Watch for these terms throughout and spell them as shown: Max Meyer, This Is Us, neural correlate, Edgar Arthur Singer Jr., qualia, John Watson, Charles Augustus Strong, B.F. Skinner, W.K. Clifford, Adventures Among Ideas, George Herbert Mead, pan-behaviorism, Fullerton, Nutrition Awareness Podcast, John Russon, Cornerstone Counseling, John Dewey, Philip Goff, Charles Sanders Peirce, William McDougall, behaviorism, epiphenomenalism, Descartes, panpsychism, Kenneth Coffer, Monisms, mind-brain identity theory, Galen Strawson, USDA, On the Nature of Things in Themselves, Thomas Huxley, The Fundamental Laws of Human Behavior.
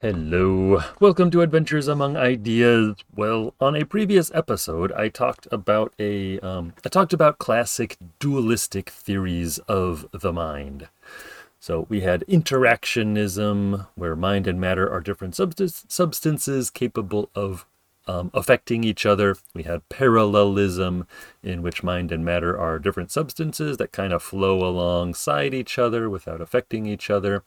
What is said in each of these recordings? Hello, welcome to Adventures Among Ideas. Well, on a previous episode, I talked about classic dualistic theories of the mind. So we had interactionism, where mind and matter are different substances capable of affecting each other. We had parallelism, in which mind and matter are different substances that kind of flow alongside each other without affecting each other.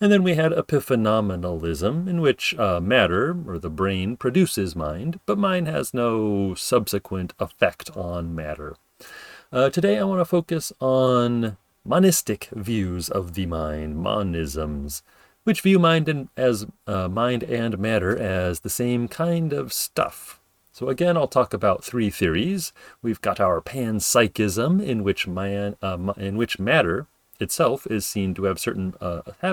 And then we had epiphenomenalism, in which matter, or the brain, produces mind, but mind has no subsequent effect on matter. Today I want to focus on monistic views of the mind, monisms, which view mind and matter as the same kind of stuff. So again, I'll talk about three theories. We've got our panpsychism, in which matter itself is seen to have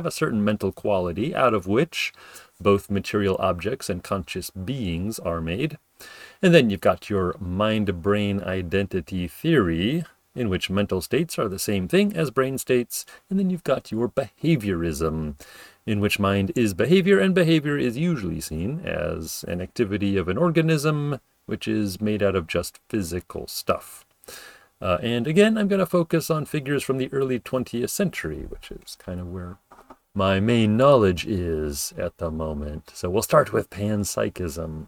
a certain mental quality, out of which both material objects and conscious beings are made. And then you've got your mind-brain identity theory, in which mental states are the same thing as brain states. And then you've got your behaviorism, in which mind is behavior, and behavior is usually seen as an activity of an organism, which is made out of just physical stuff. And again, I'm going to focus on figures from the early 20th century, which is kind of where my main knowledge is at the moment. So we'll start with panpsychism.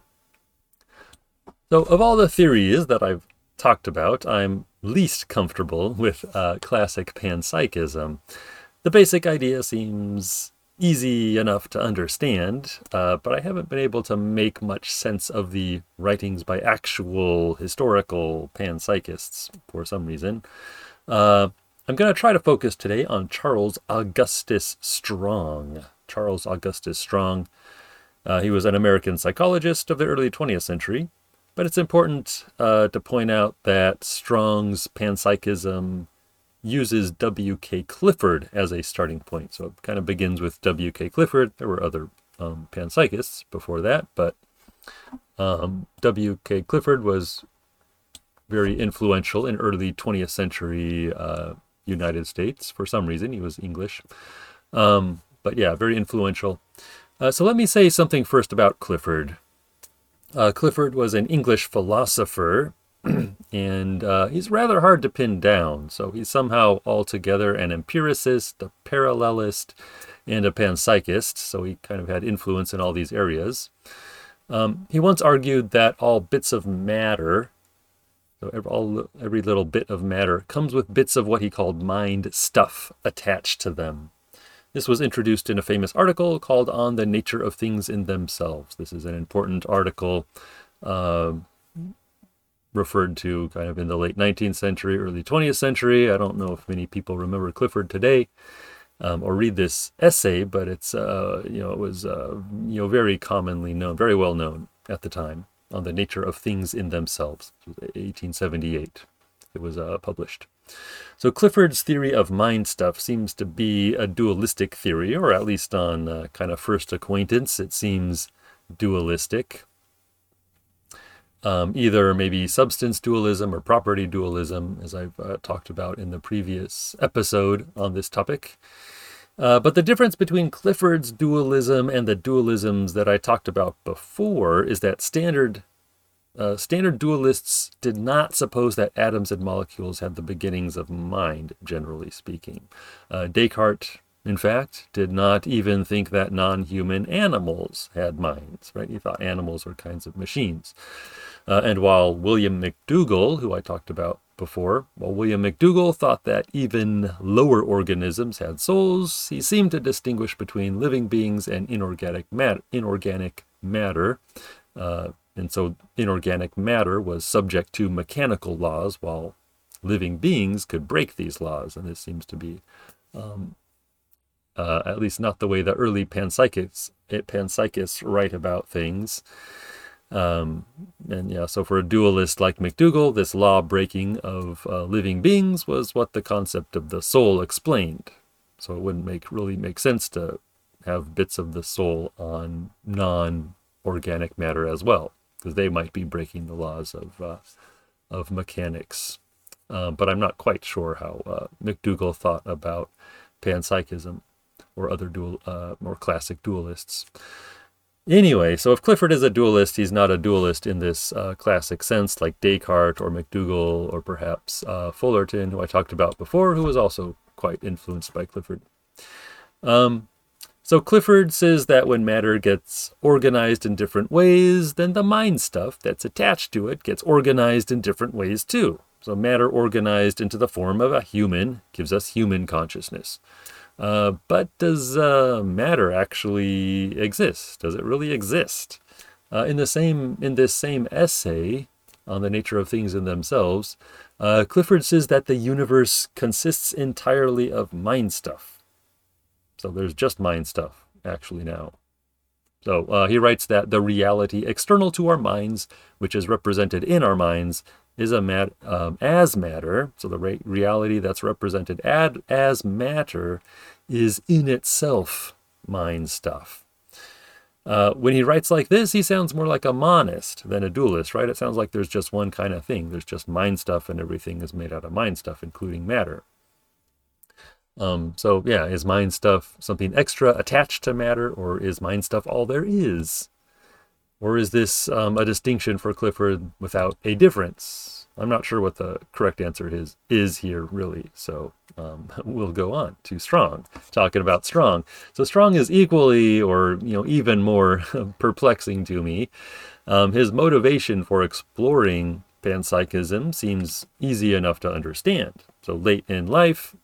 So of all the theories that I've talked about, I'm least comfortable with classic panpsychism. The basic idea seems easy enough to understand, but I haven't been able to make much sense of the writings by actual historical panpsychists for some reason. I'm going to try to focus today on Charles Augustus Strong. Charles Augustus Strong, he was an American psychologist of the early 20th century. But it's important to point out that Strong's panpsychism uses W.K. Clifford as a starting point. So it kind of begins with W.K. Clifford. There were other panpsychists before that, but W.K. Clifford was very influential in early 20th century United States. For some reason, he was English. But yeah, very influential. So let me say something first about Clifford. Clifford was an English philosopher, and he's rather hard to pin down. So he's somehow altogether an empiricist, a parallelist, and a panpsychist. So he kind of had influence in all these areas. He once argued that all bits of matter, so every little bit of matter, comes with bits of what he called mind stuff attached to them. This was introduced in a famous article called On the Nature of Things in Themselves. This is an important article referred to kind of in the late 19th century, early 20th century. I don't know if many people remember Clifford today or read this essay, but it's it was very commonly known, very well known at the time, On the Nature of Things in Themselves, 1878. It was published. So Clifford's theory of mind stuff seems to be a dualistic theory, or at least on kind of first acquaintance, it seems dualistic. Either maybe substance dualism or property dualism, as I've talked about in the previous episode on this topic. But the difference between Clifford's dualism and the dualisms that I talked about before is that standard dualists did not suppose that atoms and molecules had the beginnings of mind, generally speaking. Descartes, in fact, did not even think that non-human animals had minds, right? He thought animals were kinds of machines. And while William McDougall, who I talked about before, thought that even lower organisms had souls, he seemed to distinguish between living beings and inorganic matter. And so inorganic matter was subject to mechanical laws, while living beings could break these laws. And this seems to be at least not the way the early panpsychists write about things. So for a dualist like McDougall, this law-breaking of living beings was what the concept of the soul explained. So it wouldn't really make sense to have bits of the soul on non-organic matter as well, because they might be breaking the laws of mechanics. But I'm not quite sure how McDougall thought about panpsychism. or other dual, more classic dualists. Anyway, so if Clifford is a dualist, he's not a dualist in this classic sense, like Descartes or McDougall or perhaps Fullerton, who I talked about before, who was also quite influenced by Clifford. So Clifford says that when matter gets organized in different ways, then the mind stuff that's attached to it gets organized in different ways too. So matter organized into the form of a human gives us human consciousness. But does matter actually exist? Does it really exist? In this same essay, On the Nature of Things in Themselves, Clifford says that the universe consists entirely of mind stuff. So there's just mind stuff, actually, now. So he writes that the reality external to our minds, which is represented in our minds, is as matter, so the reality that's represented as matter is in itself mind stuff. When he writes like this, he sounds more like a monist than a dualist, right? It sounds like there's just one kind of thing. There's just mind stuff, and everything is made out of mind stuff, including matter. So yeah, is mind stuff something extra attached to matter, or is mind stuff all there is? Or is this a distinction for Clifford without a difference? I'm not sure what the correct answer is here, really. So we'll go on to Strong, talking about Strong. So Strong is equally, or even more perplexing to me. His motivation for exploring panpsychism seems easy enough to understand. So late in life,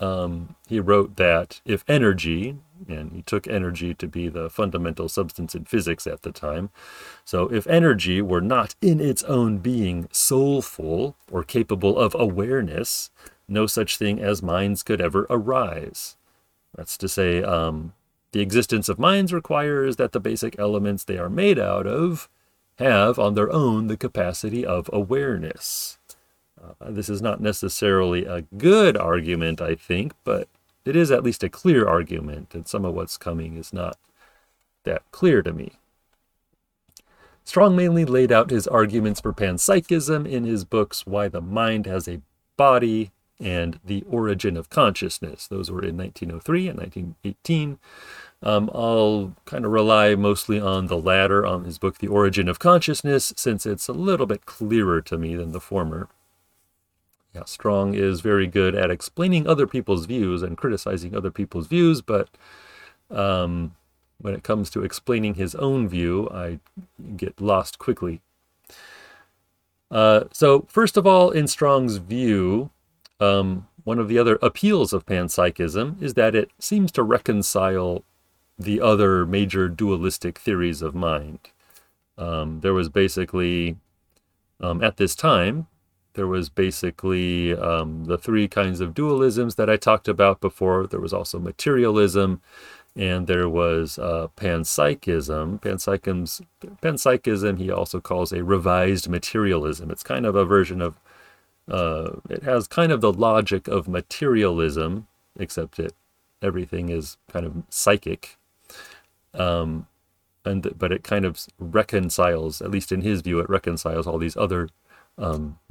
he wrote that if energy, and he took energy to be the fundamental substance in physics at the time. So if energy were not in its own being soulful or capable of awareness, no such thing as minds could ever arise. That's to say, the existence of minds requires that the basic elements they are made out of have on their own the capacity of awareness. This is not necessarily a good argument, I think, but it is at least a clear argument, and some of what's coming is not that clear to me. Strong mainly laid out his arguments for panpsychism in his books Why the Mind Has a Body and The Origin of Consciousness. Those were in 1903 and 1918. I'll kind of rely mostly on the latter, on his book The Origin of Consciousness, since it's a little bit clearer to me than the former. Yeah, Strong is very good at explaining other people's views and criticizing other people's views, but when it comes to explaining his own view, I get lost quickly. So first of all, in Strong's view, one of the other appeals of panpsychism is that it seems to reconcile the other major dualistic theories of mind. There was basically, at this time, the three kinds of dualisms that I talked about before. There was also materialism, and there was panpsychism. Panpsychism he also calls a revised materialism. It's kind of a version of, it has kind of the logic of materialism, except everything is kind of psychic. But it kind of reconciles, at least in his view, it reconciles all these other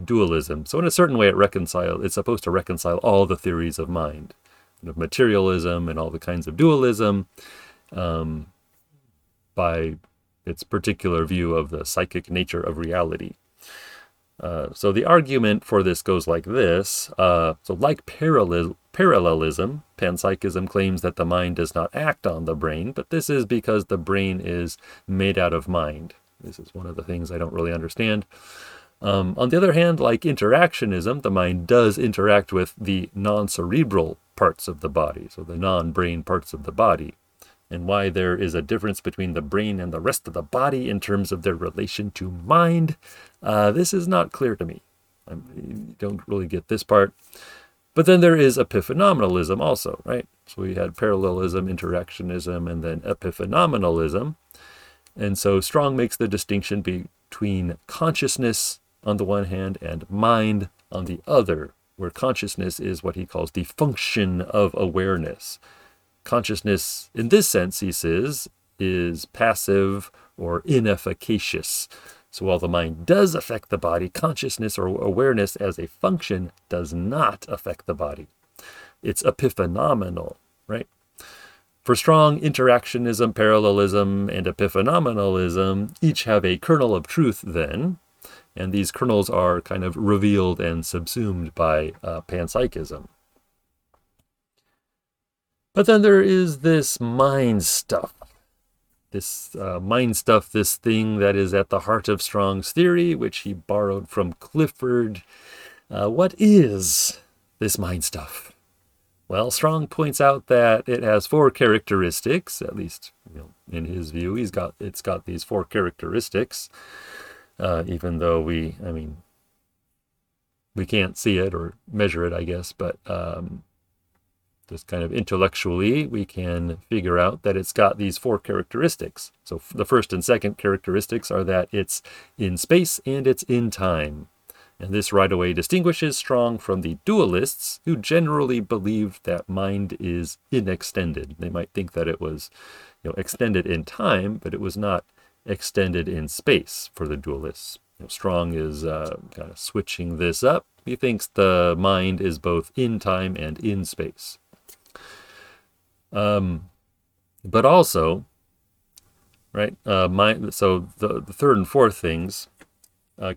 dualism. So in a certain way, it's supposed to reconcile all the theories of mind, of materialism and all the kinds of dualism, by its particular view of the psychic nature of reality. So the argument for this goes like this. So like parallelism, panpsychism claims that the mind does not act on the brain, but this is because the brain is made out of mind. This is one of the things I don't really understand. On the other hand, like interactionism, the mind does interact with the non-cerebral parts of the body, so the non-brain parts of the body, and why there is a difference between the brain and the rest of the body in terms of their relation to mind. This is not clear to me. I don't really get this part. But then there is epiphenomenalism also, right? So we had parallelism, interactionism, and then epiphenomenalism. And so Strong makes the distinction between consciousness on the one hand, and mind on the other, where consciousness is what he calls the function of awareness. Consciousness, in this sense, he says, is passive or inefficacious. So while the mind does affect the body, consciousness or awareness as a function does not affect the body. It's epiphenomenal, right? For Strong, interactionism, parallelism, and epiphenomenalism each have a kernel of truth then, and these kernels are kind of revealed and subsumed by panpsychism. But then there is this mind stuff. This thing that is at the heart of Strong's theory, which he borrowed from Clifford. What is this mind stuff? Well, Strong points out that it has four characteristics, at least in his view. It's got these four characteristics, even though we can't see it or measure it, I guess, but just kind of intellectually, we can figure out that it's got these four characteristics. So the first and second characteristics are that it's in space and it's in time. And this right away distinguishes Strong from the dualists, who generally believed that mind is inextended. They might think that it was extended in time, but it was not extended in space for the dualists. Strong is kind of switching this up. He thinks the mind is both in time and in space. But also, right? So the third and fourth things,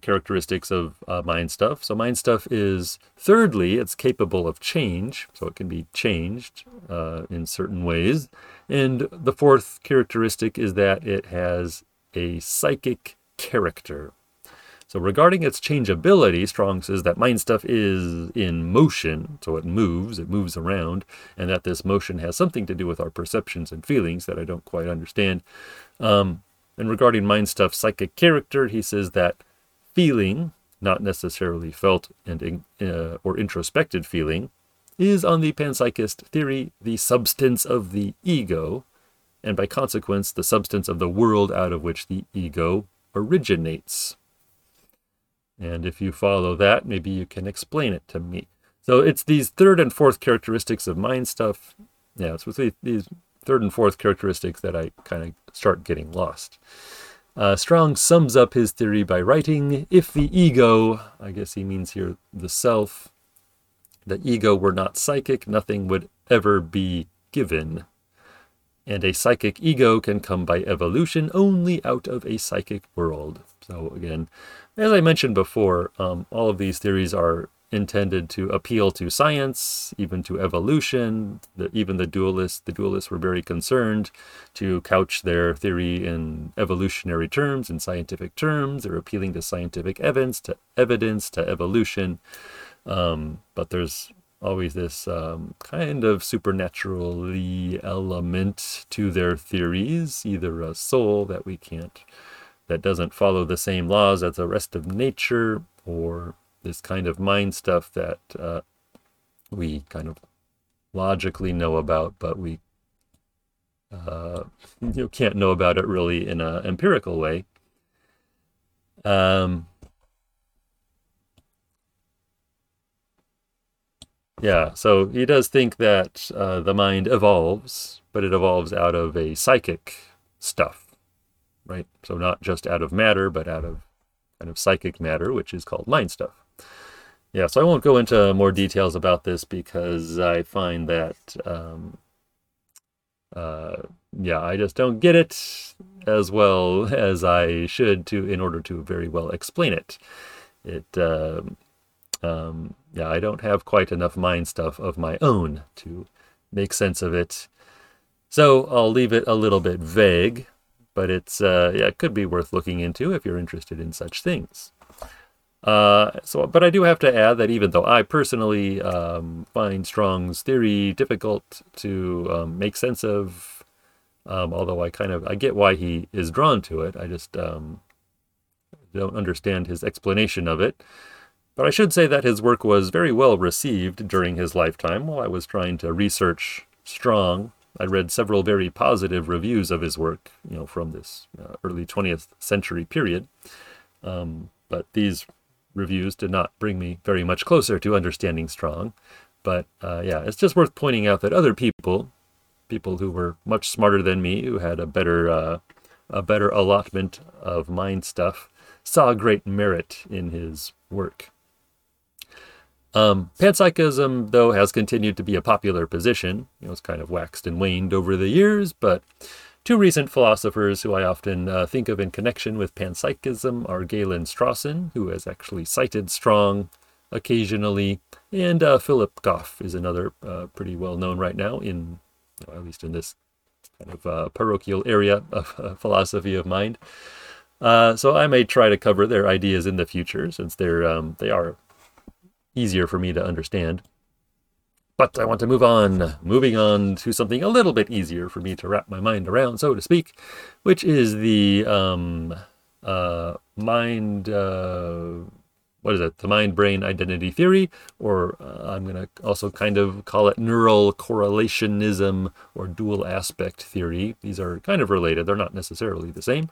characteristics of mind stuff. So mind stuff is, thirdly, it's capable of change. So it can be changed in certain ways. And the fourth characteristic is that it has a psychic character. So regarding its changeability, Strong says that mind stuff is in motion, so it moves around, and that this motion has something to do with our perceptions and feelings that I don't quite understand. And regarding mind stuff's psychic character, he says that feeling, not necessarily felt and or introspected feeling, is, on the panpsychist theory, the substance of the ego, and by consequence, the substance of the world out of which the ego originates. And if you follow that, maybe you can explain it to me. So it's these third and fourth characteristics of mind stuff. Yeah, so it's these third and fourth characteristics that I kind of start getting lost. Strong sums up his theory by writing, if the ego, I guess he means here the self, the ego were not psychic, nothing would ever be given. And a psychic ego can come by evolution only out of a psychic world. So again, as I mentioned before, all of these theories are intended to appeal to science, even to evolution. Even the dualists were very concerned to couch their theory in evolutionary terms, in scientific terms. They're appealing to scientific evidence, to evolution. But there's always this kind of supernaturally element to their theories, either a soul that doesn't follow the same laws as the rest of nature, or this kind of mind stuff that we kind of logically know about, but we can't know about it really in an empirical way. So he does think that the mind evolves, but it evolves out of a psychic stuff. Right? So not just out of matter, but out of kind of psychic matter, which is called mind stuff. Yeah, so I won't go into more details about this because I find that, I just don't get it as well as I should in order to very well explain it. I don't have quite enough mind stuff of my own to make sense of it. So I'll leave it a little bit vague. But it's it could be worth looking into if you're interested in such things. But I do have to add that even though I personally find Strong's theory difficult to make sense of, although I get why he is drawn to it, I just don't understand his explanation of it. But I should say that his work was very well received during his lifetime. While I was trying to research Strong, I read several very positive reviews of his work, from this early 20th century period. But these reviews did not bring me very much closer to understanding Strong. But it's just worth pointing out that other people who were much smarter than me, who had a better allotment of mind stuff, saw great merit in his work. Panpsychism, though, has continued to be a popular position. It's kind of waxed and waned over the years, but two recent philosophers who I often think of in connection with panpsychism are Galen Strawson, who has actually cited Strong occasionally, and Philip Goff is another pretty well-known right now, in at least in this kind of parochial area of philosophy of mind. So I may try to cover their ideas in the future, since they are easier for me to understand. But I want to move on, to something a little bit easier for me to wrap my mind around, so to speak, which is the the mind-brain identity theory, or I'm going to also kind of call it neural correlationism or dual aspect theory. These are kind of related. They're not necessarily the same,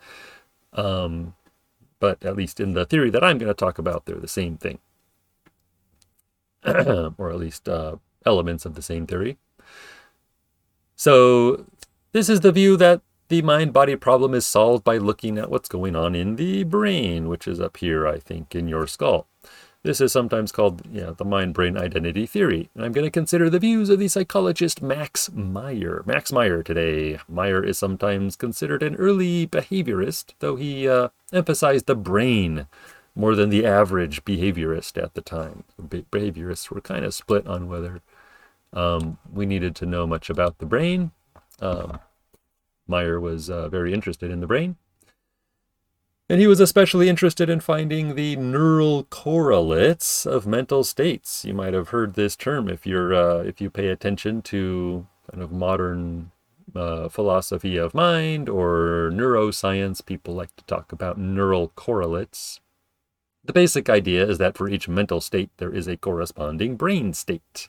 but at least in the theory that I'm going to talk about, they're the same thing. Or at least elements of the same theory. So this is the view that the mind-body problem is solved by looking at what's going on in the brain, which is up here, I think, in your skull. This is sometimes called the mind-brain identity theory. And I'm going to consider the views of the psychologist Max Meyer. Max Meyer today. Meyer is sometimes considered an early behaviorist, though he emphasized the brain more than the average behaviorist at the time. Behaviorists were kind of split on whether we needed to know much about the brain. Meyer was very interested in the brain. And he was especially interested in finding the neural correlates of mental states. You might have heard this term if you're if you pay attention to kind of modern philosophy of mind or neuroscience. People like to talk about neural correlates. The basic idea is that for each mental state, there is a corresponding brain state.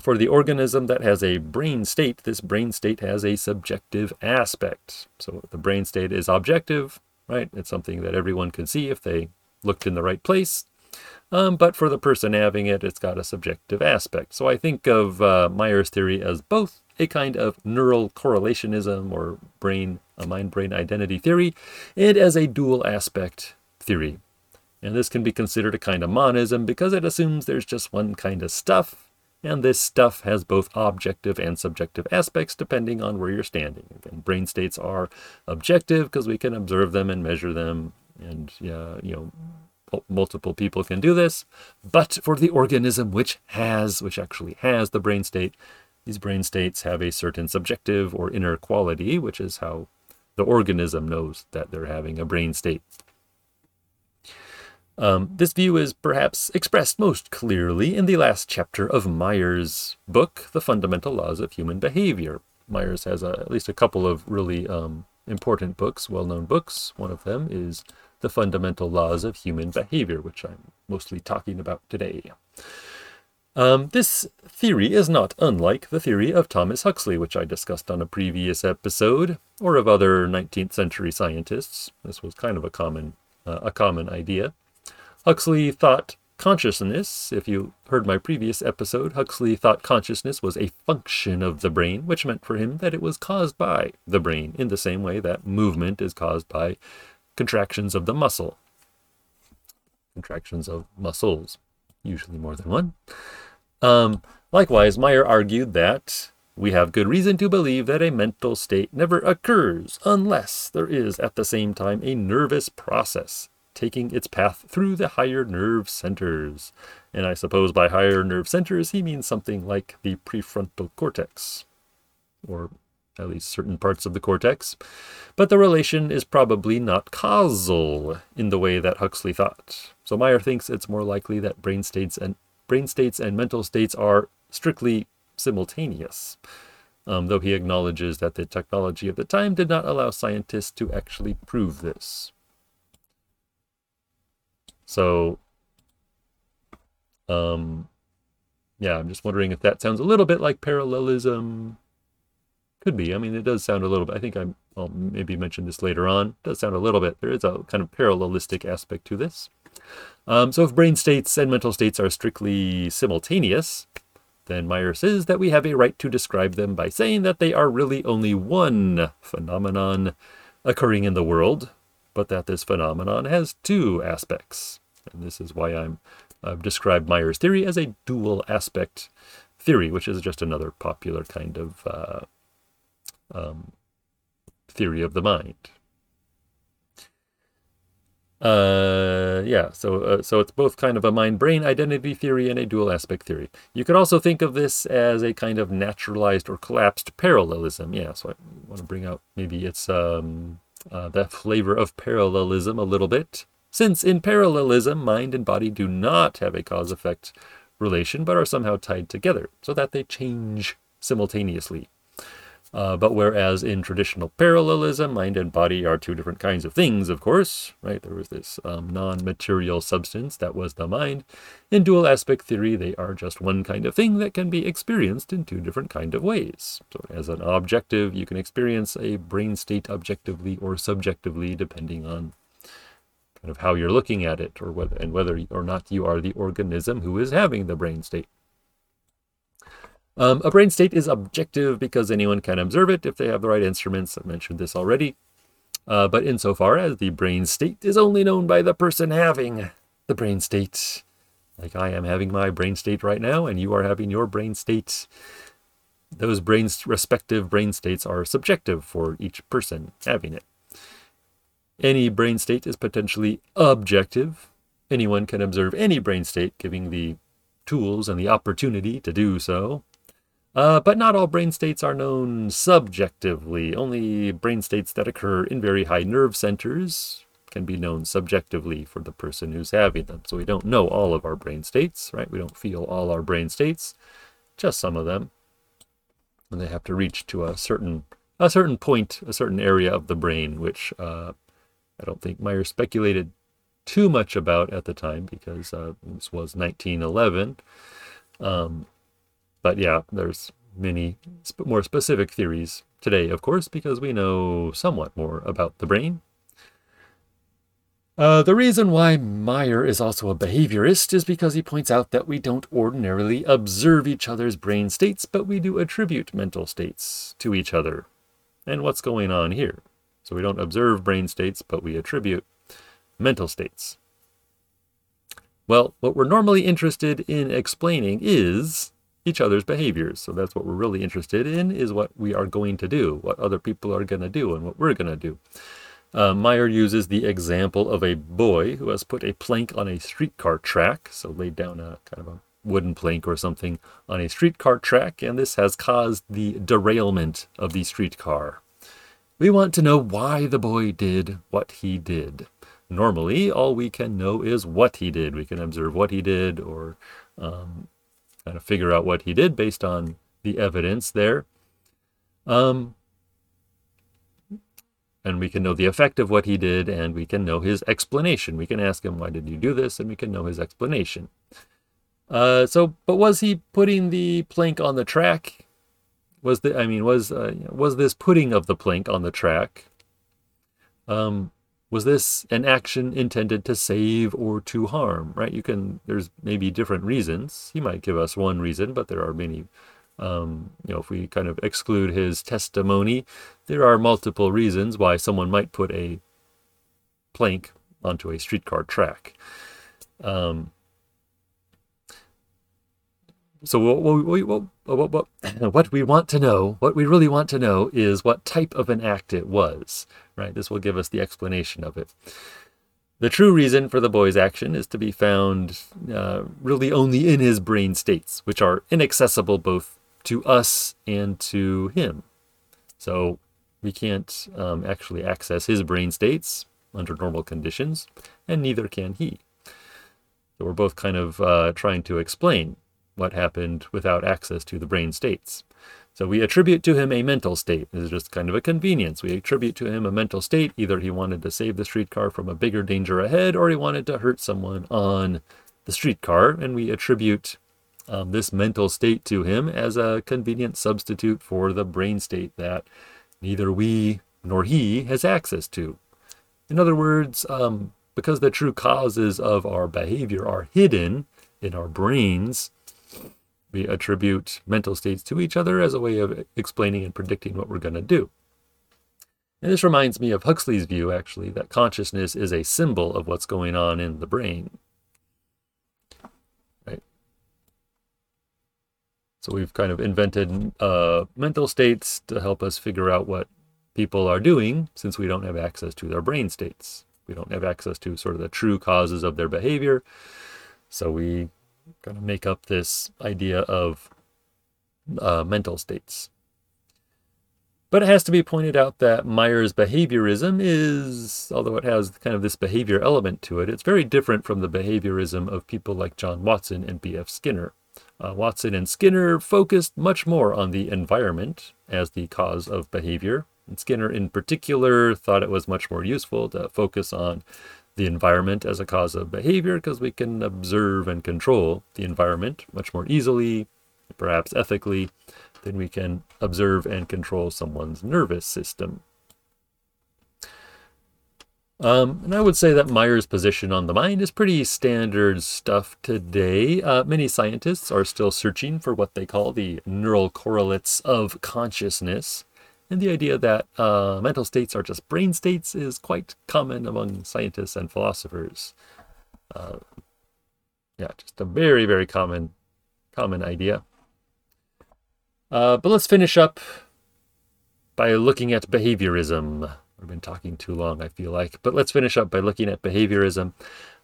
For the organism that has a brain state, this brain state has a subjective aspect. So the brain state is objective, right? It's something that everyone can see if they looked in the right place. But for the person having it, it's got a subjective aspect. So I think of Meyer's theory as both a kind of neural correlationism or mind-brain identity theory, and as a dual aspect theory. And this can be considered a kind of monism because it assumes there's just one kind of stuff, and this stuff has both objective and subjective aspects depending on where you're standing. Again, brain states are objective because we can observe them and measure them, and multiple people can do this. But for the organism which actually has the brain state, these brain states have a certain subjective or inner quality, which is how the organism knows that they're having a brain state. This view is perhaps expressed most clearly in the last chapter of Meyer's book, The Fundamental Laws of Human Behavior. Meyer's has at least a couple of really important books, well-known books. One of them is The Fundamental Laws of Human Behavior, which I'm mostly talking about today. This theory is not unlike the theory of Thomas Huxley, which I discussed on a previous episode, or of other 19th century scientists. This was kind of a common idea. Huxley thought consciousness, if you heard my previous episode, Huxley thought consciousness was a function of the brain, which meant for him that it was caused by the brain, in the same way that movement is caused by contractions of muscles, usually more than one. Likewise, Meyer argued that we have good reason to believe that a mental state never occurs unless there is at the same time a nervous process taking its path through the higher nerve centers. And I suppose by higher nerve centers, he means something like the prefrontal cortex, or at least certain parts of the cortex. But the relation is probably not causal in the way that Huxley thought. So Meyer thinks it's more likely that brain states and mental states are strictly simultaneous, though he acknowledges that the technology of the time did not allow scientists to actually prove this. So, I'm just wondering if that sounds a little bit like parallelism. Could be. I mean, it does sound a little bit. I think I'll maybe mention this later on. It does sound a little bit. There is a kind of parallelistic aspect to this. So if brain states and mental states are strictly simultaneous, then Meyer says that we have a right to describe them by saying that they are really only one phenomenon occurring in the world, but that this phenomenon has two aspects. And this is why I'm described Meyer's theory as a dual aspect theory, which is just another popular kind of theory of the mind. So it's both kind of a mind-brain identity theory and a dual aspect theory. You could also think of this as a kind of naturalized or collapsed parallelism. Yeah, so I want to bring out maybe it's that flavor of parallelism a little bit. Since in parallelism, mind and body do not have a cause-effect relation, but are somehow tied together so that they change simultaneously. But whereas in traditional parallelism, mind and body are two different kinds of things, of course, right? There was this non-material substance that was the mind. In dual aspect theory, they are just one kind of thing that can be experienced in two different kind of ways. So as an objective, you can experience a brain state objectively or subjectively, depending on kind of how you're looking at it or whether or not you are the organism who is having the brain state. A brain state is objective because anyone can observe it if they have the right instruments. I mentioned this already. But insofar as the brain state is only known by the person having the brain state, like I am having my brain state right now and you are having your brain state, those respective brain states are subjective for each person having it. Any brain state is potentially objective. Anyone can observe any brain state, giving the tools and the opportunity to do so. But not all brain states are known subjectively. Only brain states that occur in very high nerve centers can be known subjectively for the person who's having them. So we don't know all of our brain states, right? We don't feel all our brain states, just some of them. And they have to reach to a certain point, a certain area of the brain, which I don't think Meyer speculated too much about at the time because this was 1911. But yeah, there's many more specific theories today, of course, because we know somewhat more about the brain. The reason why Meyer is also a behaviorist is because he points out that we don't ordinarily observe each other's brain states, but we do attribute mental states to each other. And what's going on here? So we don't observe brain states, but we attribute mental states. Well, what we're normally interested in explaining is each other's behaviors. So that's what we're really interested in, is what we are going to do, what other people are going to do, and what we're going to do. Meyer uses the example of a boy who has put a plank on a streetcar track, so laid down a kind of a wooden plank or something on a streetcar track, and this has caused the derailment of the streetcar. We want to know why the boy did what he did. Normally, all we can know is what he did. We can observe what he did or kind of figure out what he did based on the evidence there. And we can know the effect of what he did, and we can know his explanation. We can ask him, why did you do this? And we can know his explanation. But was he putting the plank on the track? Was this putting of the plank on the track? Was this an action intended to save or to harm, right? There's maybe different reasons. He might give us one reason, but there are many, if we kind of exclude his testimony, there are multiple reasons why someone might put a plank onto a streetcar track. What we really want to know is what type of an act it was, right? This will give us the explanation of it. The true reason for the boy's action is to be found really only in his brain states, which are inaccessible both to us and to him. So we can't actually access his brain states under normal conditions, and neither can he. So we're both kind of trying to explain what happened without access to the brain states. So we attribute to him a mental state. This is just kind of a convenience. We attribute to him a mental state. Either he wanted to save the streetcar from a bigger danger ahead, or he wanted to hurt someone on the streetcar. And we attribute this mental state to him as a convenient substitute for the brain state that neither we nor he has access to. In other words, because the true causes of our behavior are hidden in our brains, we attribute mental states to each other as a way of explaining and predicting what we're going to do. And this reminds me of Huxley's view, actually, that consciousness is a symbol of what's going on in the brain. So we've kind of invented mental states to help us figure out what people are doing, since we don't have access to their brain states. We don't have access to sort of the true causes of their behavior. So we kind of make up this idea of mental states. But it has to be pointed out that Meyer's behaviorism is, although it has kind of this behavior element to it, it's very different from the behaviorism of people like John Watson and B.F. Skinner. Watson and Skinner focused much more on the environment as the cause of behavior. And Skinner in particular thought it was much more useful to focus on the environment as a cause of behavior because we can observe and control the environment much more easily, perhaps ethically, than we can observe and control someone's nervous system. And I would say that Meyer's position on the mind is pretty standard stuff today. Many scientists are still searching for what they call the neural correlates of consciousness. And the idea that mental states are just brain states is quite common among scientists and philosophers. Just a very, very common idea. But let's finish up by looking at behaviorism. I've been talking too long, I feel like. But let's finish up by looking at behaviorism.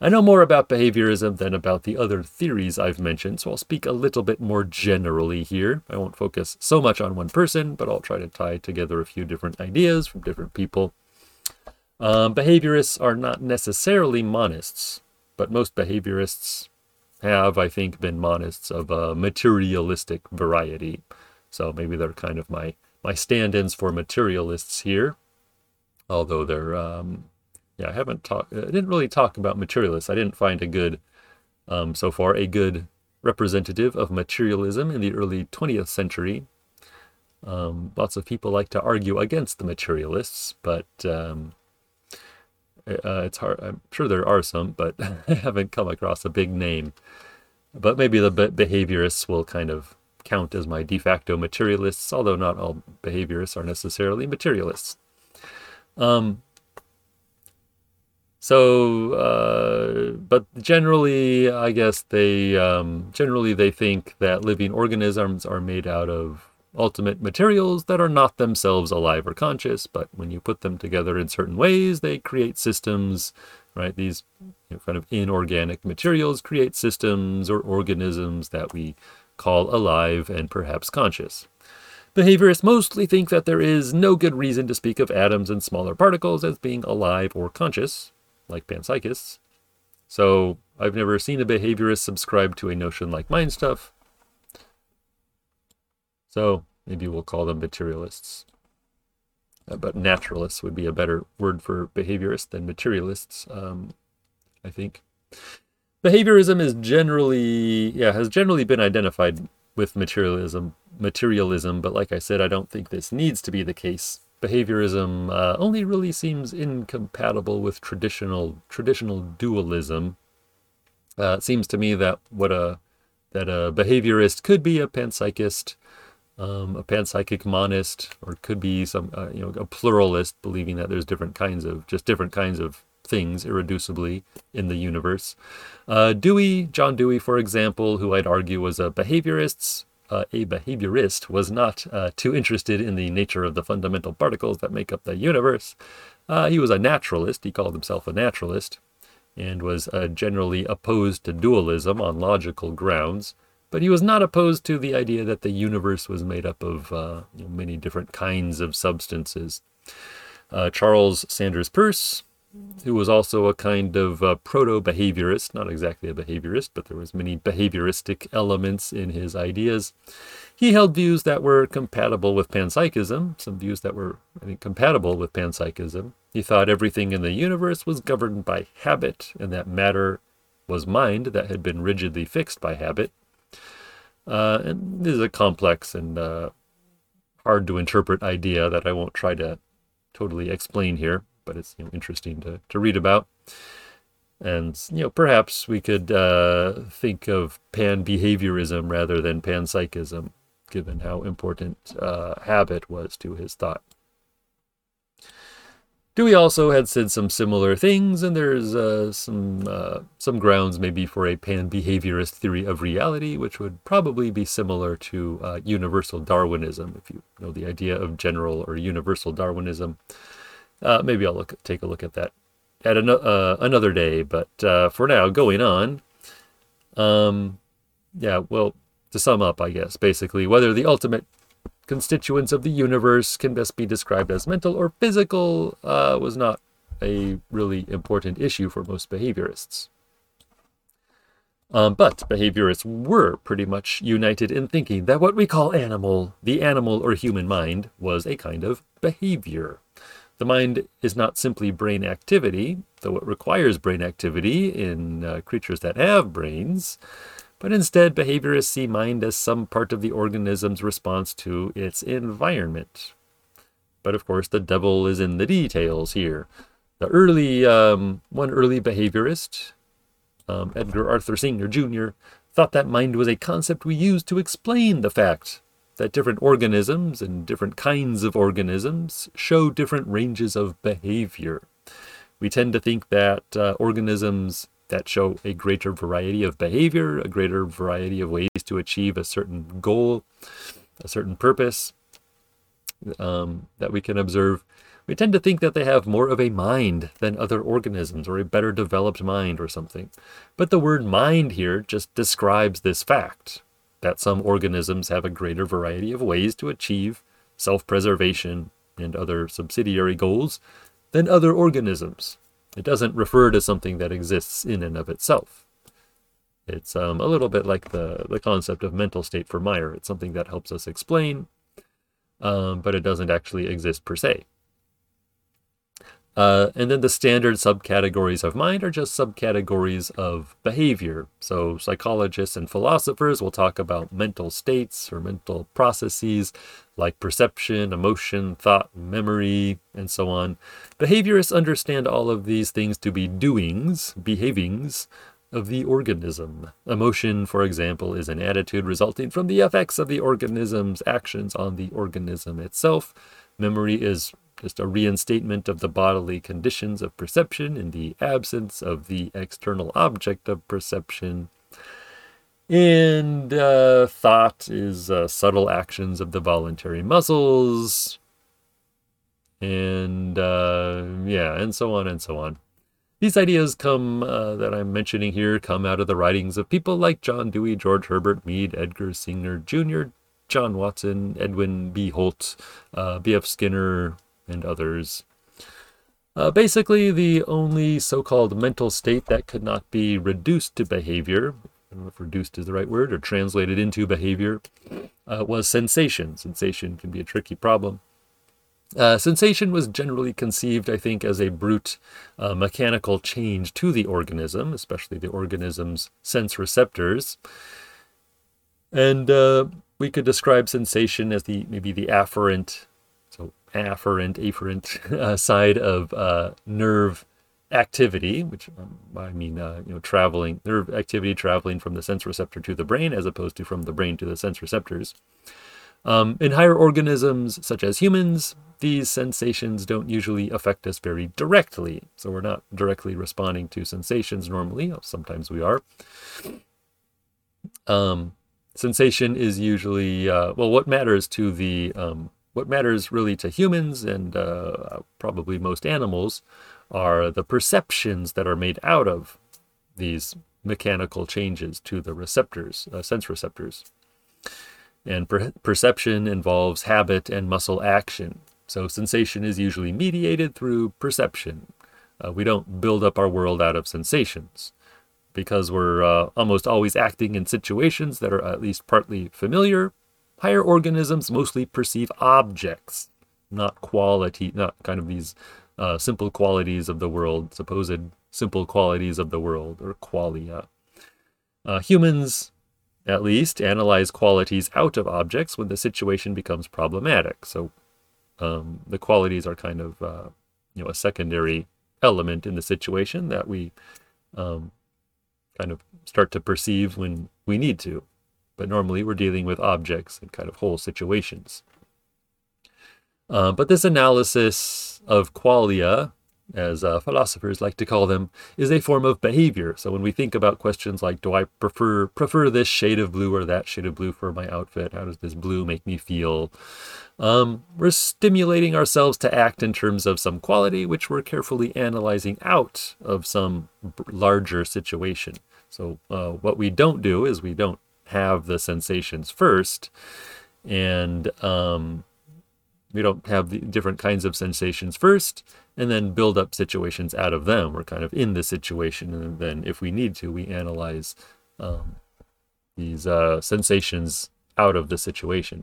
I know more about behaviorism than about the other theories I've mentioned, so I'll speak a little bit more generally here. I won't focus so much on one person, but I'll try to tie together a few different ideas from different people. Behaviorists are not necessarily monists, but most behaviorists have, I think, been monists of a materialistic variety. So maybe they're kind of my stand-ins for materialists here. Although they're, I didn't really talk about materialists. I didn't find a good representative of materialism in the early 20th century. Lots of people like to argue against the materialists, but it's hard. I'm sure there are some, but I haven't come across a big name. But maybe the behaviorists will kind of count as my de facto materialists, although not all behaviorists are necessarily materialists. But generally, I guess they think that living organisms are made out of ultimate materials that are not themselves alive or conscious, but when you put them together in certain ways, they create systems, right? These kind of inorganic materials create systems or organisms that we call alive and perhaps conscious. Behaviorists mostly think that there is no good reason to speak of atoms and smaller particles as being alive or conscious, like panpsychists. So I've never seen a behaviorist subscribe to a notion like mind stuff. So maybe we'll call them materialists. But naturalists would be a better word for behaviorists than materialists, I think. Behaviorism is has generally been identified with materialism, but like I said, I don't think this needs to be the case. Behaviorism only really seems incompatible with traditional dualism. It seems to me that a behaviorist could be a panpsychist, a panpsychic monist, or could be some a pluralist, believing that there's different kinds of things irreducibly in the universe. John Dewey, for example, who I'd argue was a behaviorist, was not too interested in the nature of the fundamental particles that make up the universe. He was a naturalist. He called himself a naturalist and was generally opposed to dualism on logical grounds. But he was not opposed to the idea that the universe was made up of many different kinds of substances. Charles Sanders Peirce, who was also a kind of proto-behaviorist, not exactly a behaviorist, but there was many behavioristic elements in his ideas. He held views that were compatible with panpsychism, He thought everything in the universe was governed by habit, and that matter was mind that had been rigidly fixed by habit. And this is a complex and hard to interpret idea that I won't try to totally explain here, but it's interesting to read about. And perhaps we could think of pan-behaviorism rather than panpsychism, given how important habit was to his thought. Dewey also had said some similar things, and there's some grounds maybe for a pan-behaviorist theory of reality, which would probably be similar to universal Darwinism, if you know the idea of general or universal Darwinism. Maybe I'll take a look at that at another day, but for now, going on. Well, to sum up, I guess, basically, whether the ultimate constituents of the universe can best be described as mental or physical was not a really important issue for most behaviorists. But behaviorists were pretty much united in thinking that what we call the animal or human mind, was a kind of behavior. The mind is not simply brain activity, though it requires brain activity in creatures that have brains, but instead behaviorists see mind as some part of the organism's response to its environment. But of course, the devil is in the details here. The early behaviorist, Edgar Arthur Singer Jr., thought that mind was a concept we used to explain the fact that different organisms and different kinds of organisms show different ranges of behavior. We tend to think that organisms that show a greater variety of behavior, a greater variety of ways to achieve a certain goal, a certain purpose that we can observe. We tend to think that they have more of a mind than other organisms, or a better developed mind or something. But the word mind here just describes this fact, that some organisms have a greater variety of ways to achieve self-preservation and other subsidiary goals than other organisms. It doesn't refer to something that exists in and of itself. It's a little bit like the concept of mental state for Meyer. It's something that helps us explain, but it doesn't actually exist per se. And then the standard subcategories of mind are just subcategories of behavior. So psychologists and philosophers will talk about mental states or mental processes like perception, emotion, thought, memory, and so on. Behaviorists understand all of these things to be doings, behavings, of the organism. Emotion, for example, is an attitude resulting from the effects of the organism's actions on the organism itself. Memory is just a reinstatement of the bodily conditions of perception in the absence of the external object of perception. And thought is subtle actions of the voluntary muscles. And and so on and so on. These ideas that I'm mentioning here come out of the writings of people like John Dewey, George Herbert Mead, Edgar Singer Jr., John Watson, Edwin B. Holt, B.F. Skinner, and others. Basically, the only so-called mental state that could not be reduced to behavior, I don't know if reduced is the right word, or translated into behavior, was sensation. Sensation can be a tricky problem. Sensation was generally conceived, I think, as a brute mechanical change to the organism, especially the organism's sense receptors. And we could describe sensation as the afferent side of nerve activity, which I mean, nerve activity traveling from the sense receptor to the brain, as opposed to from the brain to the sense receptors. In higher organisms, such as humans, these sensations don't usually affect us very directly. So we're not directly responding to sensations normally. Sometimes we are. Sensation is usually, what matters really to humans and probably most animals are the perceptions that are made out of these mechanical changes to the receptors, sense receptors. And perception involves habit and muscle action. So sensation is usually mediated through perception. We don't build up our world out of sensations, because we're almost always acting in situations that are at least partly familiar. Higher organisms mostly perceive objects, not quality, not kind of these simple qualities of the world, supposed simple qualities of the world, or qualia. Humans, at least, analyze qualities out of objects when the situation becomes problematic. So the qualities are kind of a secondary element in the situation that we kind of start to perceive when we need to. But normally we're dealing with objects and kind of whole situations. But this analysis of qualia, as philosophers like to call them, is a form of behavior. So when we think about questions like, do I prefer this shade of blue or that shade of blue for my outfit? How does this blue make me feel? We're stimulating ourselves to act in terms of some quality, which we're carefully analyzing out of some larger situation. So what we don't do is we don't have the sensations first, and we don't have the different kinds of sensations first and then build up situations out of them. We're kind of in the situation, and then if we need to, we analyze these sensations out of the situation.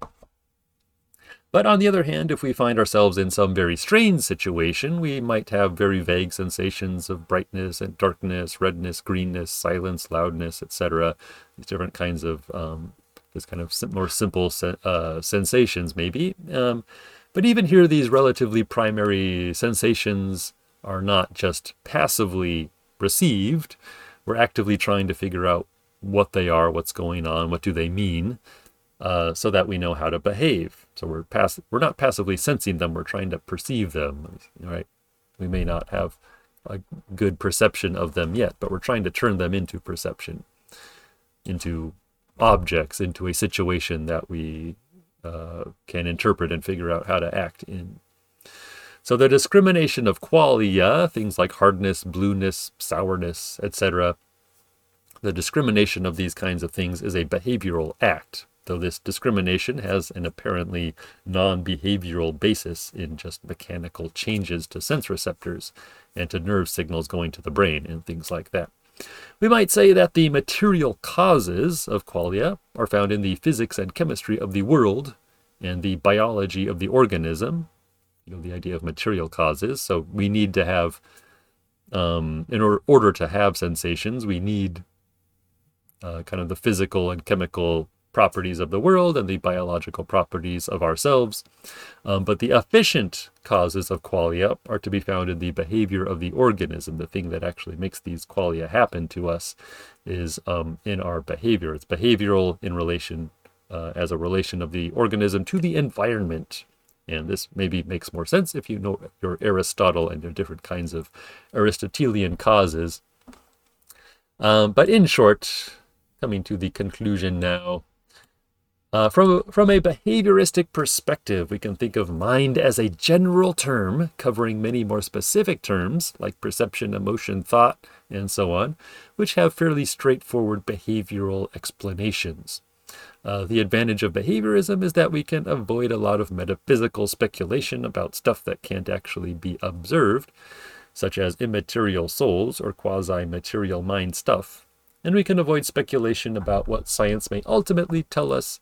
But on the other hand, if we find ourselves in some very strange situation, we might have very vague sensations of brightness and darkness, redness, greenness, silence, loudness, etc. These different kinds of this kind of more simple sensations, maybe. But even here, these relatively primary sensations are not just passively received. We're actively trying to figure out what they are, what's going on, what do they mean, so that we know how to behave. So we're not passively sensing them. We're trying to perceive them. Right? We may not have a good perception of them yet, but we're trying to turn them into perception, into objects, into a situation that we can interpret and figure out how to act in. So the discrimination of qualia, things like hardness, blueness, sourness, etc., the discrimination of these kinds of things is a behavioral act, though this discrimination has an apparently non-behavioral basis in just mechanical changes to sense receptors and to nerve signals going to the brain and things like that. We might say that the material causes of qualia are found in the physics and chemistry of the world and the biology of the organism, the idea of material causes. So we need to have, in order to have sensations, we need kind of the physical and chemical properties of the world and the biological properties of ourselves. But the efficient causes of qualia are to be found in the behavior of the organism. The thing that actually makes these qualia happen to us is in our behavior. It's behavioral in relation, as a relation of the organism to the environment. And this maybe makes more sense if you know your Aristotle and your different kinds of Aristotelian causes. But in short, coming to the conclusion now, From a behavioristic perspective, we can think of mind as a general term covering many more specific terms like perception, emotion, thought, and so on, which have fairly straightforward behavioral explanations. The advantage of behaviorism is that we can avoid a lot of metaphysical speculation about stuff that can't actually be observed, such as immaterial souls or quasi-material mind stuff. And we can avoid speculation about what science may ultimately tell us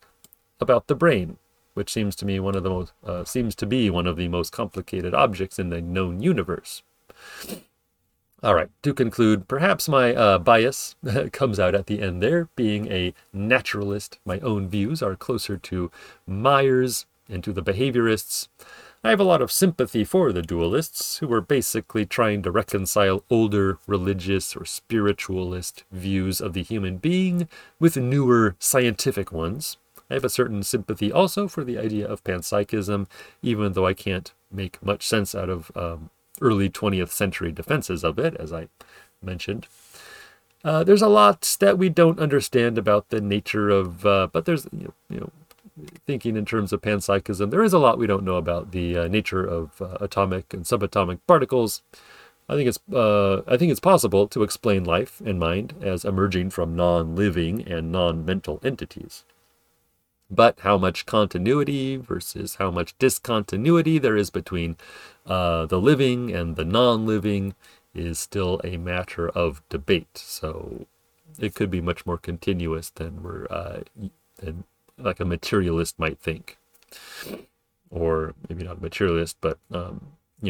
about the brain, which seems to be one of the most complicated objects in the known universe. All right, to conclude, perhaps my bias comes out at the end there. Being a naturalist, my own views are closer to Meyer's and to the behaviorists. I have a lot of sympathy for the dualists, who were basically trying to reconcile older religious or spiritualist views of the human being with newer scientific ones. I have a certain sympathy also for the idea of panpsychism, even though I can't make much sense out of early 20th century defenses of it, as I mentioned. There's a lot that we don't understand about the nature of, but there's, thinking in terms of panpsychism, there is a lot we don't know about the nature of atomic and subatomic particles. I think it's possible to explain life and mind as emerging from non-living and non-mental entities. But how much continuity versus how much discontinuity there is between the living and the non-living is still a matter of debate. So it could be much more continuous than than like a materialist might think. Or maybe not a materialist, but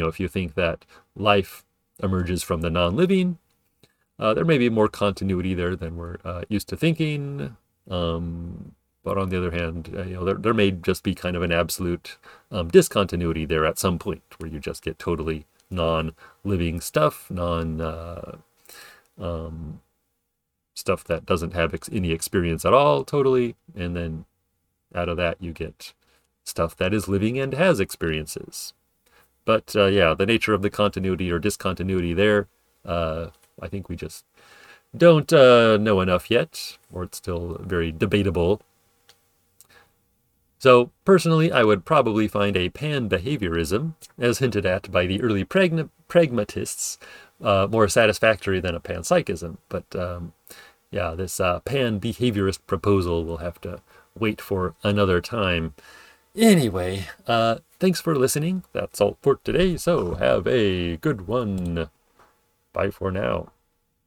if you think that life emerges from the non-living, there may be more continuity there than we're used to thinking. But on the other hand, there may just be kind of an absolute discontinuity there at some point, where you just get totally non-living stuff, stuff that doesn't have any experience at all, totally. And then out of that, you get stuff that is living and has experiences. But yeah, the nature of the continuity or discontinuity there, I think we just don't know enough yet, or it's still very debatable. So personally, I would probably find a pan-behaviorism, as hinted at by the early pragmatists, more satisfactory than a panpsychism. But yeah, this pan-behaviorist proposal will have to wait for another time. Anyway, thanks for listening. That's all for today, so have a good one. Bye for now.